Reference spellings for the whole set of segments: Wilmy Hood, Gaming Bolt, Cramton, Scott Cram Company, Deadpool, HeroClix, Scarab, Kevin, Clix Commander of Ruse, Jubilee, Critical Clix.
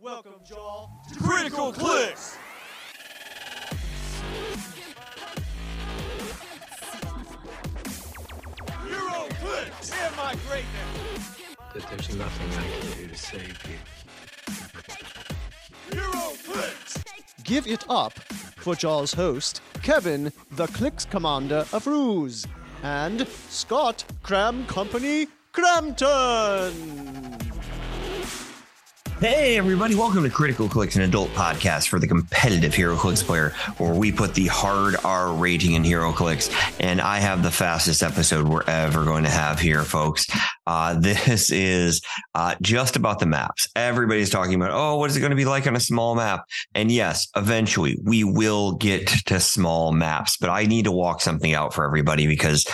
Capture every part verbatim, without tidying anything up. Welcome, y'all, to Critical Clix! HeroClix! Hear my greatness! That there's nothing I can do to save you. HeroClix! Give it up for y'all's host, Kevin, the Clix Commander of Ruse, and Scott Cram Company, Cramton! Hey everybody, welcome to Critical Clix, an adult podcast for the competitive HeroClix player, where we put the hard R rating in HeroClix, and I have the fastest episode we're ever going to have here, folks. Uh, this is uh, just about the maps. Everybody's talking about, oh, what is it going to be like on a small map? And yes, eventually we will get to small maps, but I need to walk something out for everybody because...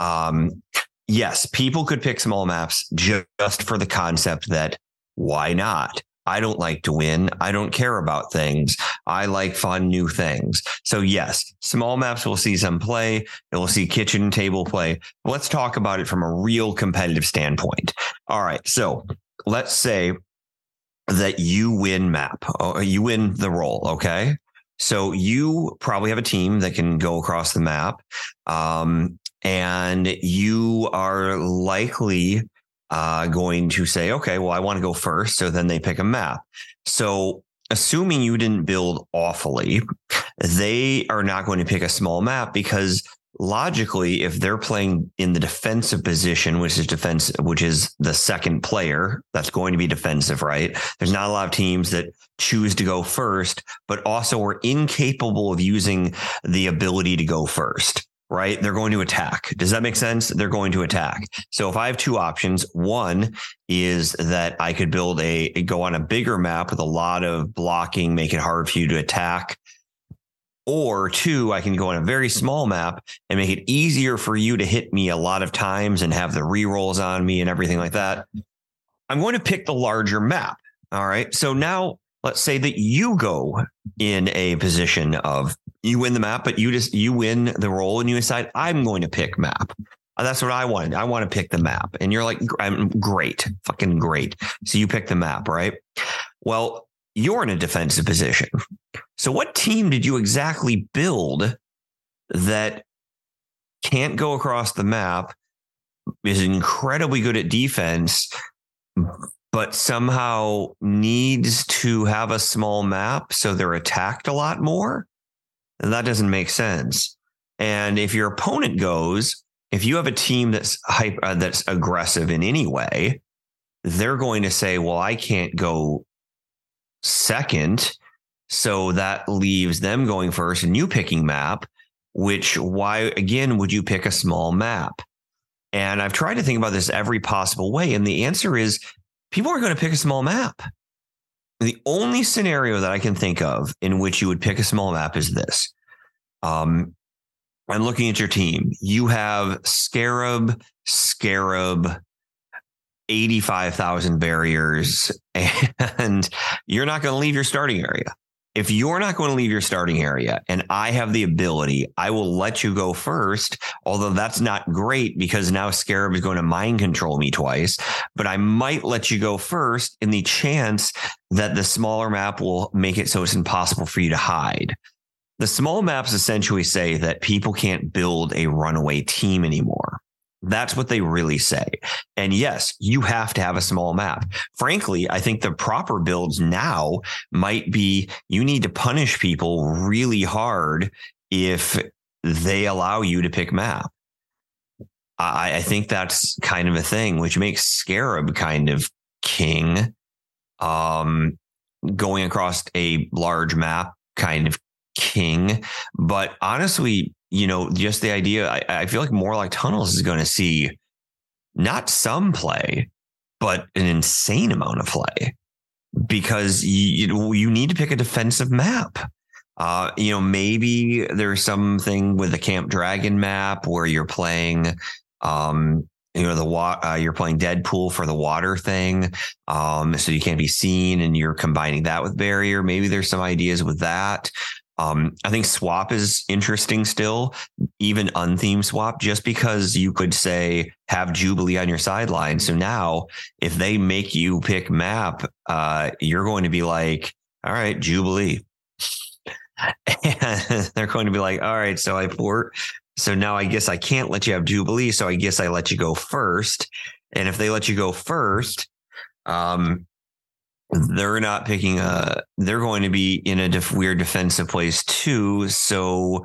Um, yes, people could pick small maps just for the concept that why not? I don't like to win. I don't care about things. I like fun, new things. So yes, small maps will see some play. It will see kitchen table play. Let's talk about it from a real competitive standpoint. All right. So let's say that you win map or you win the role. Okay. So you probably have a team that can go across the map. Um, And you are likely uh, going to say, okay, well, I want to go first. So then they pick a map. So assuming you didn't build awfully, they are not going to pick a small map because logically, if they're playing in the defensive position, which is defense, which is the second player, that's going to be defensive, right? There's not a lot of teams that choose to go first, but also are incapable of using the ability to go first. Right? They're going to attack. Does that make sense? They're going to attack. So if I have two options, one is that I could build a, go on a bigger map with a lot of blocking, make it hard for you to attack. Or two, I can go on a very small map and make it easier for you to hit me a lot of times and have the rerolls on me and everything like that. I'm going to pick the larger map. All right. So now let's say that you go in a position of you win the map, but you just you win the role and you decide I'm going to pick map. That's what I wanted. I want to pick the map. And you're like, I'm great, fucking great. So you pick the map, right? Well, you're in a defensive position. So what team did you exactly build that can't go across the map, is incredibly good at defense, but somehow needs to have a small map so they're attacked a lot more? And that doesn't make sense. And if your opponent goes, if you have a team that's hyper, uh, that's aggressive in any way, they're going to say, well, I can't go second. So that leaves them going first and you picking map, which why, again, would you pick a small map? And I've tried to think about this every possible way. And the answer is people are going to pick a small map. The only scenario that I can think of in which you would pick a small map is this. Um, I'm looking at your team. You have Scarab, Scarab, eighty-five thousand barriers, and you're not going to leave your starting area. If you're not going to leave your starting area and I have the ability, I will let you go first, although that's not great because now Scarab is going to mind control me twice, but I might let you go first in the chance that the smaller map will make it so it's impossible for you to hide. The small maps essentially say that people can't build a runaway team anymore. That's what they really say. And yes, you have to have a small map. Frankly, I think the proper builds now might be you need to punish people really hard if they allow you to pick map. I, I think that's kind of a thing, which makes Scarab kind of king. Um, going across a large map kind of king. But honestly, you know, just the idea, I, I feel like more like Tunnels is going to see not some play, but an insane amount of play because you, you need to pick a defensive map. Uh, you know, maybe there's something with the Camp Dragon map where you're playing, um, you know, the wa- uh, you're playing Deadpool for the water thing. Um, so you can't be seen and you're combining that with barrier. Maybe there's some ideas with that. Um, I think swap is interesting still, even unthemed swap, just because you could say have Jubilee on your sideline. So now if they make you pick map, uh, you're going to be like, all right, Jubilee. And they're going to be like, all right, so I port. So now I guess I can't let you have Jubilee. So I guess I let you go first. And if they let you go first, um, they're not picking a, they're going to be in a def- weird defensive place too. So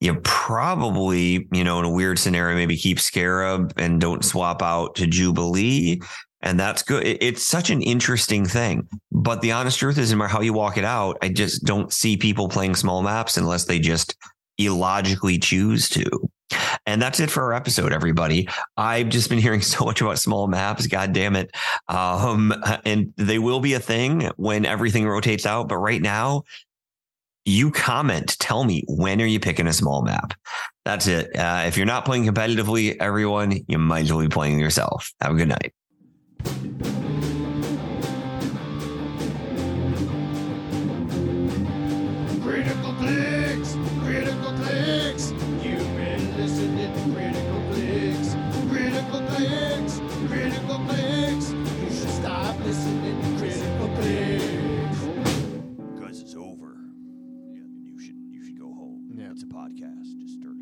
you probably, you know, in a weird scenario, maybe keep Scarab and don't swap out to Jubilee. And that's good. It, it's such an interesting thing, but the honest truth is no matter how you walk it out, I just don't see people playing small maps unless they just illogically choose to. And that's it for our episode, everybody. I've just been hearing so much about small maps. God damn it. Um, and they will be a thing when everything rotates out. But right now, you comment. Tell me, when are you picking a small map? That's it. Uh, if you're not playing competitively, everyone, you might as well be playing yourself. Have a good night. Podcast. Just.